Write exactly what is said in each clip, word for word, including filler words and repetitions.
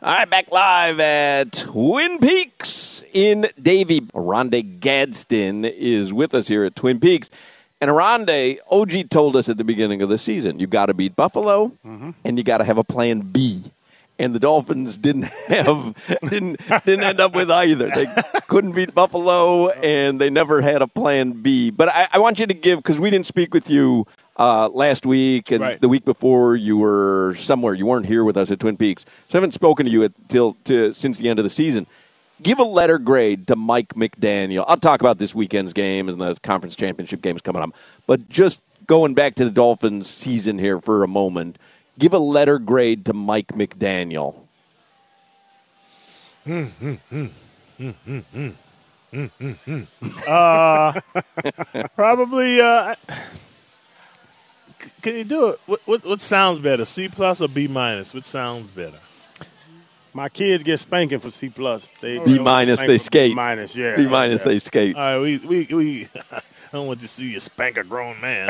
All right, back live at Twin Peaks in Davie. Oronde Gadsden is with us here at Twin Peaks. And Oronde, O G told us at the beginning of the season, you got to beat Buffalo, mm-hmm. and you got to have a plan B. And the Dolphins didn't have didn't didn't end up with either. They couldn't beat Buffalo, and they never had a plan B. But I, I want you to give, because we didn't speak with you Uh, last week and right. the week before, you were somewhere. You weren't here with us at Twin Peaks. So I haven't spoken to you at, till, to, since the end of the season. Give a letter grade to Mike McDaniel. I'll talk about this weekend's game and the conference championship games coming up. But just going back to the Dolphins season here for a moment, give a letter grade to Mike McDaniel. Mm, mm, mm. Mm, mm, mm. Mm, mm, mm. Uh, probably... Uh, Can you do it? What, what what sounds better, C plus or B minus? What sounds better? My kids get spanking for C plus. They B minus, they skate. B minus, yeah. B minus, okay. They skate. All right, we we we. I don't want to see you spank a grown man.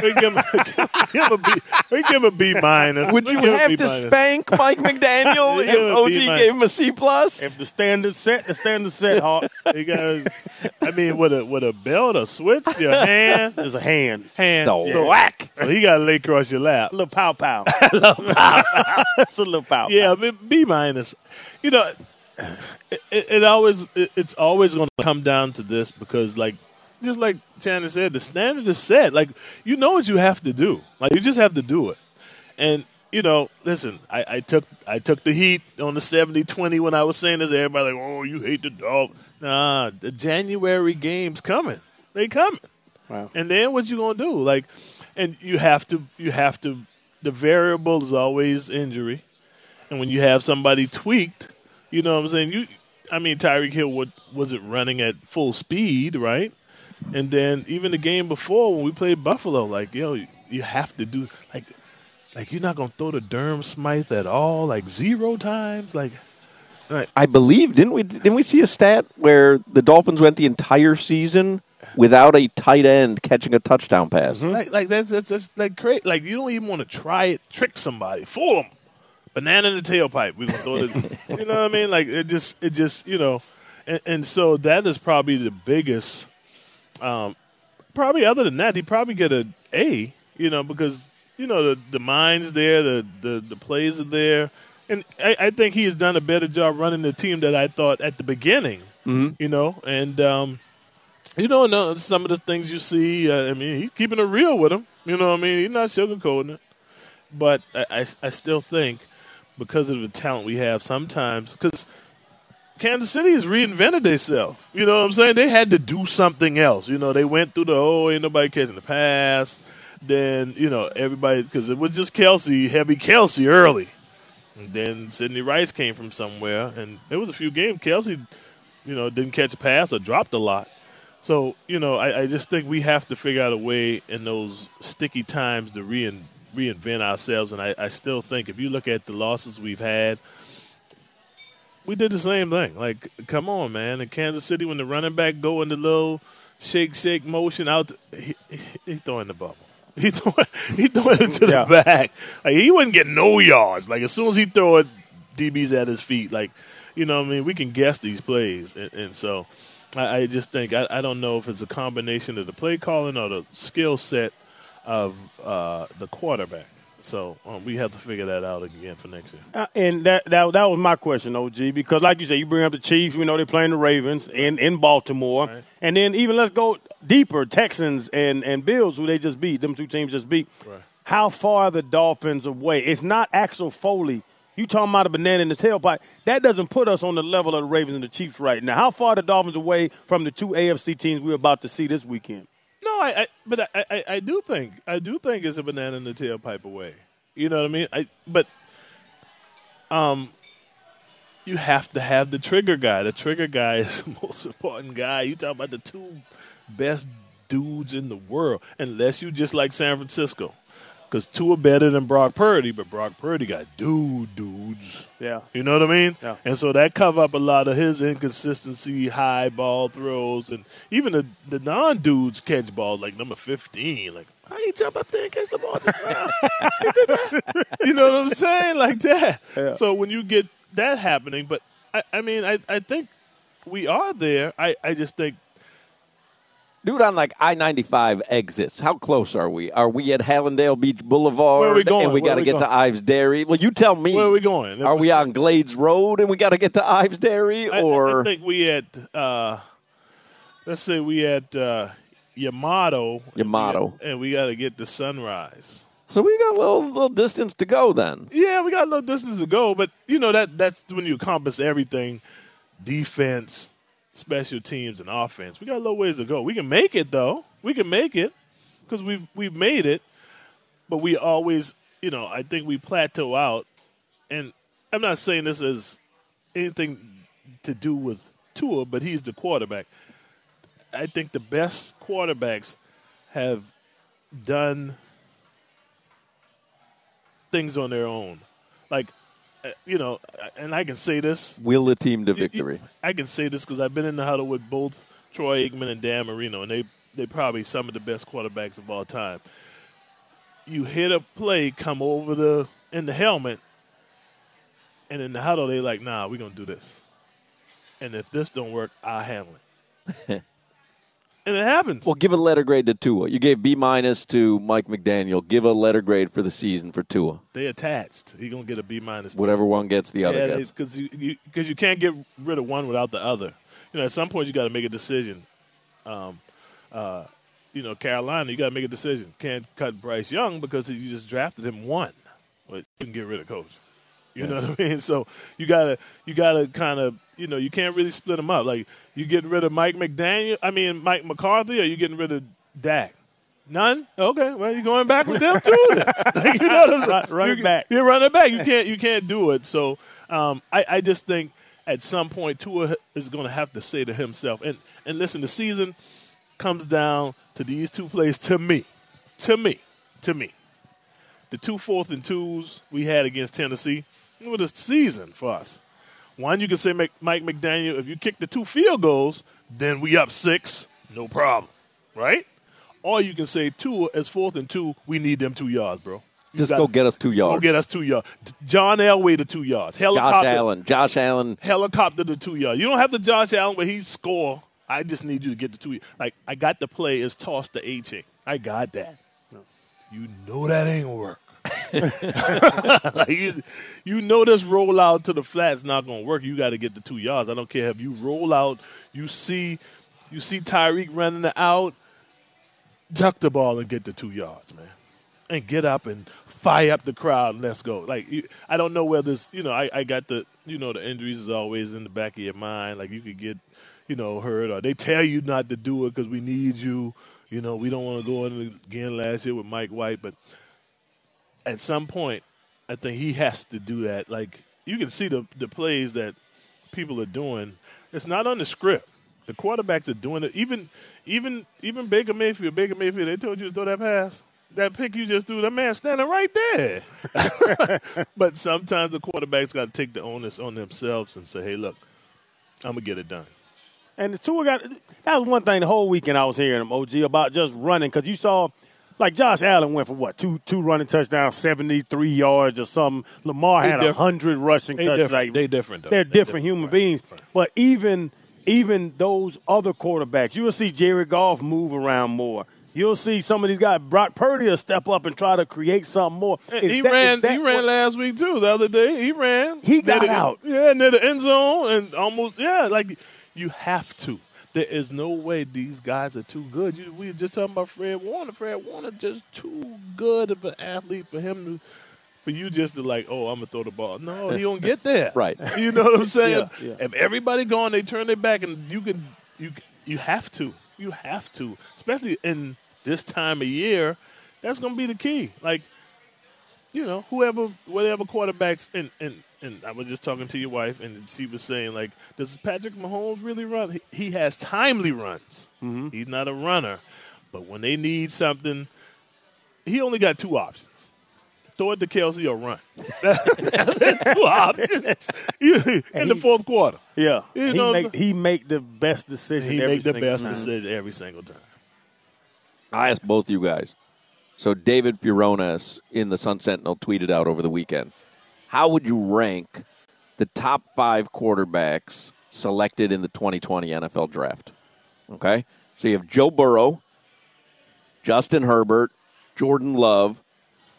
We give him a, B, we give him a B minus. Would you have to minus. spank Mike McDaniel if O G gave him a C plus? If the standard set, the standard set, Hawk. Because I mean, with a with a belt, a switch, your hand is a hand, hand, no. yeah. whack. So he got to lay across your lap, a little pow pow, a little pow pow. It's a little pow. Yeah, B minus. You know, it, it, it always it, it's always going to come down to this because like. Just like Tanner said, the standard is set. Like, you know what you have to do. Like, you just have to do it. And, you know, listen, I, I took I took the heat on the seventy twenty when I was saying this. Everybody like, oh, you hate the dog. Nah, the January game's coming. They coming. Wow. And then what you going to do? Like, and you have to, you have to, the variable is always injury. And when you have somebody tweaked, you know what I'm saying? You, I mean, Tyreek Hill would, wasn't running at full speed, right? And then even the game before when we played Buffalo, like, yo, you, you have to do – like, like you're not going to throw the Durham Smythe at all, like zero times. Like, like I believe – didn't we Didn't we see a stat where the Dolphins went the entire season without a tight end catching a touchdown pass? Mm-hmm. Like, like that's, that's, that's like great. Like, you don't even want to try it, trick somebody, fool them. Banana in the tailpipe. We're going to throw the – you know what I mean? Like, it just – it just you know. And, and so that is probably the biggest – Um, probably other than that, he probably get an A, you know, because, you know, the, the mind's there, the, the, the plays are there. And I, I think he has done a better job running the team than I thought at the beginning, mm-hmm. you know. And, um, you know, no, some of the things you see, uh, I mean, he's keeping it real with him. You know what I mean? He's not sugarcoating it. But I, I, I still think because of the talent we have sometimes, because – Kansas City has reinvented themselves. You know what I'm saying? They had to do something else. You know, they went through the, oh, ain't nobody catching the pass. Then, you know, everybody, because it was just Kelsey, heavy Kelsey early. And then Sidney Rice came from somewhere. And there was a few games Kelsey, you know, didn't catch a pass or dropped a lot. So, you know, I, I just think we have to figure out a way in those sticky times to rein, reinvent ourselves. And I, I still think if you look at the losses we've had, we did the same thing. Like, come on, man. In Kansas City, when the running back go in the little shake, shake motion out, the, he, he, he throwing the bubble. He throwing, he throwing it to yeah. the back. Like, he wouldn't get no yards. Like, as soon as he throw it, D B's at his feet. Like, you know what I mean? We can guess these plays. And, and so I, I just think, I, I don't know if it's a combination of the play calling or the skill set of uh, the quarterback. So um, we have to figure that out again for next year. Uh, and that, that that was my question, O G, because like you said, you bring up the Chiefs. We know they're playing the Ravens in, in Baltimore. Right. And then even let's go deeper, Texans and, and Bills, who they just beat. Them two teams just beat. Right. How far are the Dolphins away? It's not Axel Foley. You talking about a banana in the tailpipe. That doesn't put us on the level of the Ravens and the Chiefs right now. How far are the Dolphins away from the two A F C teams we're about to see this weekend? No, I, I but I, I, I do think I do think it's a banana in the tailpipe away. You know what I mean? I but um, you have to have the trigger guy. The trigger guy is the most important guy. You talk about the two best dudes in the world, unless you just like San Francisco. Because Tua better than Brock Purdy, but Brock Purdy got dude dudes. Yeah. You know what I mean? Yeah. And so that cover up a lot of his inconsistency, high ball throws, and even the, the non-dudes catch balls, like number fifteen. Like, how you jump up there and catch the ball? You know what I'm saying? Like that. Yeah. So when you get that happening, but, I, I mean, I, I think we are there. I, I just think. Dude, on like I ninety-five exits, how close are we? Are we at Hallandale Beach Boulevard? Where are we going? And we got to get going? To Ives Dairy. Well, you tell me. Where are we going? Are we on Glades Road and we got to get to Ives Dairy? Or I, I think we at, uh, let's say we at uh, Yamato. Yamato. And we got to get to Sunrise. So we got a little little distance to go then. Yeah, we got a little distance to go. But, you know, that that's when you encompass everything, defense, special teams and offense. We got a little ways to go. We can make it, though. We can make it because we've, we've made it. But we always, you know, I think we plateau out. And I'm not saying this is anything to do with Tua, but he's the quarterback. I think the best quarterbacks have done things on their own. Like, you know, and I can say this. Will the team to victory? I can say this because I've been in the huddle with both Troy Aikman and Dan Marino, and they they probably some of the best quarterbacks of all time. You hit a play come over the in the helmet, and in the huddle they like, nah, we're gonna do this, and if this don't work, I'll handle it. And it happens. Well, give a letter grade to Tua. You gave B minus to Mike McDaniel. Give a letter grade for the season for Tua. They attached. He's going to get a B minus. Whatever one gets, the yeah, other gets. Because you, you, you can't get rid of one without the other. You know, at some point you got to make a decision. Um, uh, you know, Carolina, you got to make a decision. Can't cut Bryce Young because you just drafted him one. But you can get rid of coach. You yeah. know what I mean? So you gotta you gotta kind of, you know, you can't really split them up. Like, you getting rid of Mike McDaniel, I mean Mike McCarthy, or you getting rid of Dak? None? Okay, well you're going back with them too then. Like, you know what I'm saying? Running you, back. You're running back. You can't you can't do it. So um, I, I just think at some point Tua is gonna have to say to himself, and, and listen, the season comes down to these two plays to me. To me. To me. The two fourth and twos we had against Tennessee. What a season for us. One, you can say Mike McDaniel, if you kick the two field goals, then we up six, no problem, right? Or you can say two as fourth and two, we need them two yards, bro. You just gotta, go get us two yards. Go get us two yards. John Elway to two yards. Helicopter, Josh Allen. Josh Allen. Helicopter to two yards. You don't have the Josh Allen where he score. I just need you to get the two. Like, I got the play is toss the A-chain. I got that. No. You know that ain't work. Like you, you know this rollout to the flat's not gonna work. You got to get the two yards. I don't care if you roll out. You see, you see Tyreek running the out. Tuck the ball and get the two yards, man, and get up and fire up the crowd and let's go. Like you, I don't know whether it's, you know I, I got the you know the injuries is always in the back of your mind. Like you could get you know hurt or they tell you not to do it because we need you. You know we don't want to go in again last year with Mike White, but. At some point, I think he has to do that. Like, you can see the, the plays that people are doing. It's not on the script. The quarterbacks are doing it. Even even, even Baker Mayfield, Baker Mayfield, they told you to throw that pass. That pick you just threw, that man standing right there. But sometimes the quarterbacks got to take the onus on themselves and say, hey, look, I'm going to get it done. And the two got – that was one thing the whole weekend I was hearing him, O G, about just running because you saw – like Josh Allen went for what two two running touchdowns, seventy-three yards or something. Lamar had a hundred rushing touchdowns. Like, they're different. Though. They're, they're different, different human right, beings. Right. But even even those other quarterbacks, you will see Jared Goff move around more. You'll see some of these guys. Brock Purdy will step up and try to create something more. Is he that, ran. He ran what? last week too. The other day he ran. He got the, out. Yeah, near the end zone and almost. Yeah, like you have to. There is no way these guys are too good. You, we were just talking about Fred Warner. Fred Warner just too good of an athlete for him to. For you just to like, oh, I'm going to throw the ball. No, he don't get there. Right. You know what I'm saying? Yeah, yeah. If everybody gone, they turn their back, and you can, you you have to. You have to. Especially in this time of year, that's going to be the key. Like, you know, whoever, whatever quarterbacks, and, and, and I was just talking to your wife, and she was saying, like, does Patrick Mahomes really run? He, he has timely runs. Mm-hmm. He's not a runner. But when they need something, he only got two options. Throw it to Kelsey or run. That's two options in he, the fourth quarter. Yeah, you know, he make he make the best decision. He every make the best time. decision every single time. I asked both you guys. So David Furones in the Sun Sentinel tweeted out over the weekend: how would you rank the top five quarterbacks selected in the twenty twenty N F L Draft? Okay, so you have Joe Burrow, Justin Herbert, Jordan Love,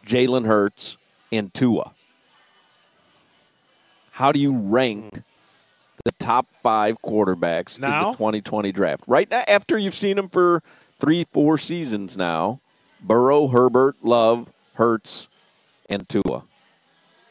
Jalen Hurts, and Tua. How do you rank the top five quarterbacks now? In the twenty twenty draft? Right now, after you've seen them for three, four seasons now, Burrow, Herbert, Love, Hurts, and Tua.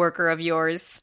Worker of yours.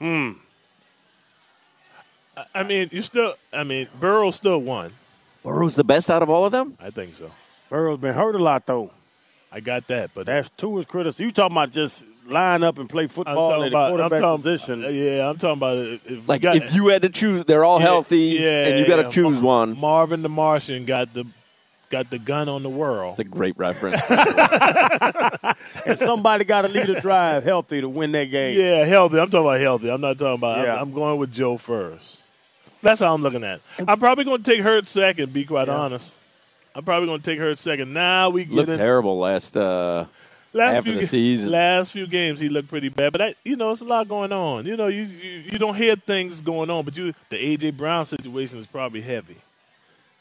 Hmm. I mean, you still. I mean, Burrow still won. Burrow's the best out of all of them. I think so. Burrow's been hurt a lot though. I got that, but that's two is critical. You talking about just line up and play football at about, the quarterback I'm talking, position? Uh, yeah, I'm talking about if, if like got, if you had to choose. They're all yeah, healthy, yeah, and you got to yeah, choose Mar- one. Marvin the Martian got the. Got the gun on the world. That's a great reference. And somebody got to lead a drive healthy to win that game. Yeah, healthy. I'm talking about healthy. I'm not talking about yeah. – I'm going with Joe first. That's how I'm looking at it. I'm probably going to take Hurts second, be quite yeah. honest. I'm probably going to take Hurts second. Now we get Looked terrible last uh, last half few of the season. Last few games he looked pretty bad. But, I, you know, it's a lot going on. You know, you, you, you don't hear things going on, but you the A J. Brown situation is probably heavy.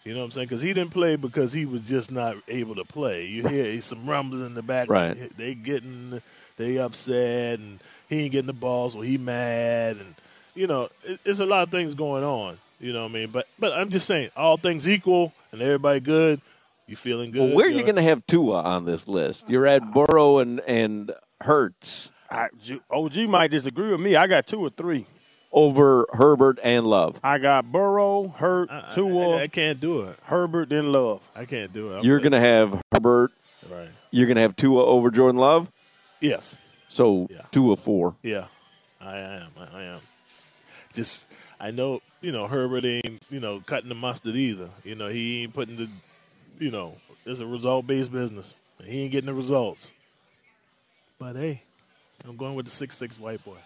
You know what I'm saying? Because he didn't play because he was just not able to play. You right. hear some rumbles in the back. Right. They getting, they upset, and he ain't getting the ball, so he mad. And, you know, it, it's a lot of things going on. You know what I mean? But but I'm just saying, all things equal and everybody good, you feeling good. Well, where are you going to have Tua on this list? You're at Burrow and, and Hurts. I, O G might disagree with me. I got two or three. Over Herbert and Love. I got Burrow, Hurt, Tua. I, I, I can't do it. Herbert, then Love. I can't do it. I'm You're going to have Herbert. Right. You're going to have Tua over Jordan Love? Yes. So, yeah. Tua four. Yeah, I am. I am. Just, I know, you know, Herbert ain't, you know, cutting the mustard either. You know, he ain't putting the, you know, it's a result-based business. He ain't getting the results. But, hey, I'm going with the six six white boy.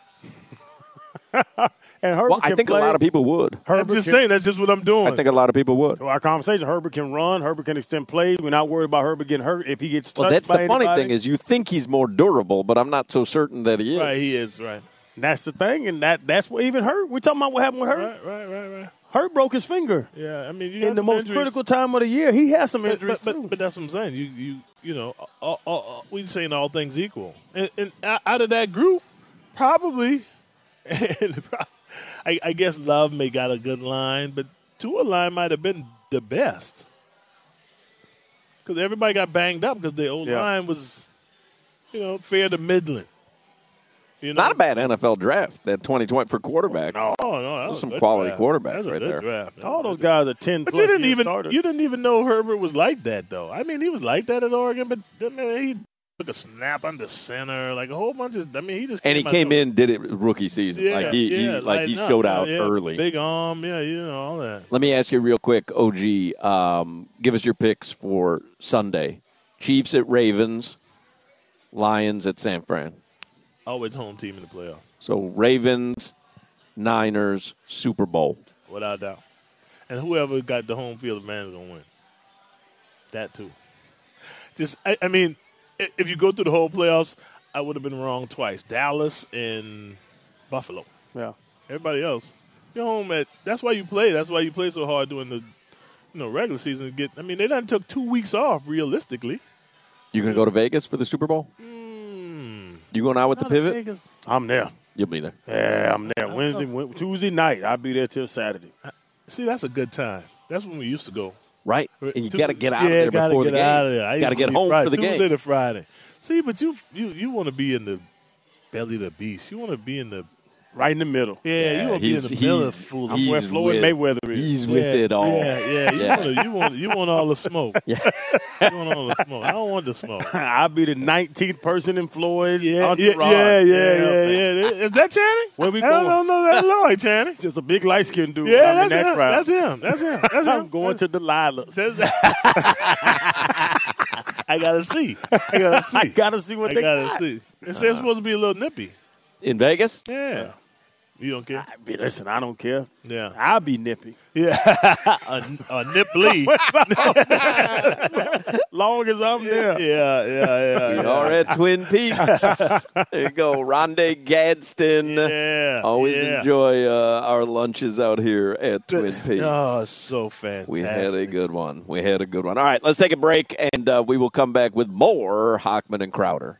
And Herbert well, I think play. a lot of people would. Herbert I'm just can, saying, that's just what I'm doing. I think a lot of people would. So our conversation, Herbert can run, Herbert can extend plays. We're not worried about Herbert getting hurt if he gets touched well, that's by the anybody. Funny thing is you think he's more durable, but I'm not so certain that he is. Right, he is, right. And that's the thing, and that that's what even hurt. We're talking about what happened with Herbert. Right, right, right, right. Hurt broke his finger. Yeah, I mean, you in the most injuries. critical time of the year, he has some injuries. But, but, too. But, but that's what I'm saying. You, you, you know, all, all, all, we saying all things equal, and, and out of that group, probably, and I, I guess Love may got a good line, but Tua line might have been the best because everybody got banged up because the old yeah. line was, you know, fair to middling. You know? Not a bad N F L draft, that twenty twenty for quarterbacks. Oh, no, no, that was some quality draft. quarterbacks right there. Draft. All those guys are ten. But you didn't even starter. you didn't even know Herbert was like that though. I mean, he was like that at Oregon, but I mean, he took a snap under center, like a whole bunch of. I mean, he just came and he came in, did it rookie season, yeah, like he, yeah, he like, like he showed no, out yeah, early, big arm, yeah, you know all that. Let me ask you real quick, O G, um, give us your picks for Sunday: Chiefs at Ravens, Lions at San Fran. Always home team in the playoffs. So Ravens, Niners, Super Bowl. Without a doubt. And whoever got the home field advantage is going to win. That too. Just I, I mean, if you go through the whole playoffs, I would have been wrong twice. Dallas and Buffalo. Yeah. Everybody else. You're home at – that's why you play. That's why you play so hard during the you know, regular season. To get. I mean, they done took two weeks off realistically. You going to go to Vegas for the Super Bowl? Mm. You going out with Not the pivot? Vegas. I'm there. You'll be there. Yeah, I'm there. Wednesday, Wednesday, Tuesday night. I'll be there till Saturday. See, that's a good time. That's when we used to go. Right. And you got to get out yeah, of there before the game. You got to get home Friday, for the Tuesday game. Tuesday to Friday. See, but you you you want to be in the belly of the beast. You want to be in the right in the middle. Yeah, yeah you want to be in the middle of fool. I'm where Floyd with, Mayweather is. He's yeah, with it all. Yeah, yeah. You, yeah. Wanna, you, want, you want all the smoke. Yeah. You want all the smoke. I don't want the smoke. I'll be the nineteenth person in Floyd. Yeah, yeah, yeah, yeah, yeah, yeah. Is that Channing? Where we going? I don't know that Lloyd Channing. Just a big light-skinned dude. Yeah, that's, in that him. Crowd. that's him. That's him. That's him. I'm going to Delilah's. I got to see. I got to see. I got to see what I they gotta got. see. It says it's supposed to be a little nippy. In Vegas? Yeah. You don't care? I be, listen, I don't care. Yeah. I'll be nippy. Yeah. a, a nipply. Long as I'm there. Yeah, yeah, yeah. We yeah. are at Twin Peaks. There you go. Oronde Gadsden. Yeah. Always yeah. enjoy uh, our lunches out here at Twin Peaks. Oh, it's so fantastic. We had a good one. We had a good one. All right, let's take a break, and uh, we will come back with more Hockman and Crowder.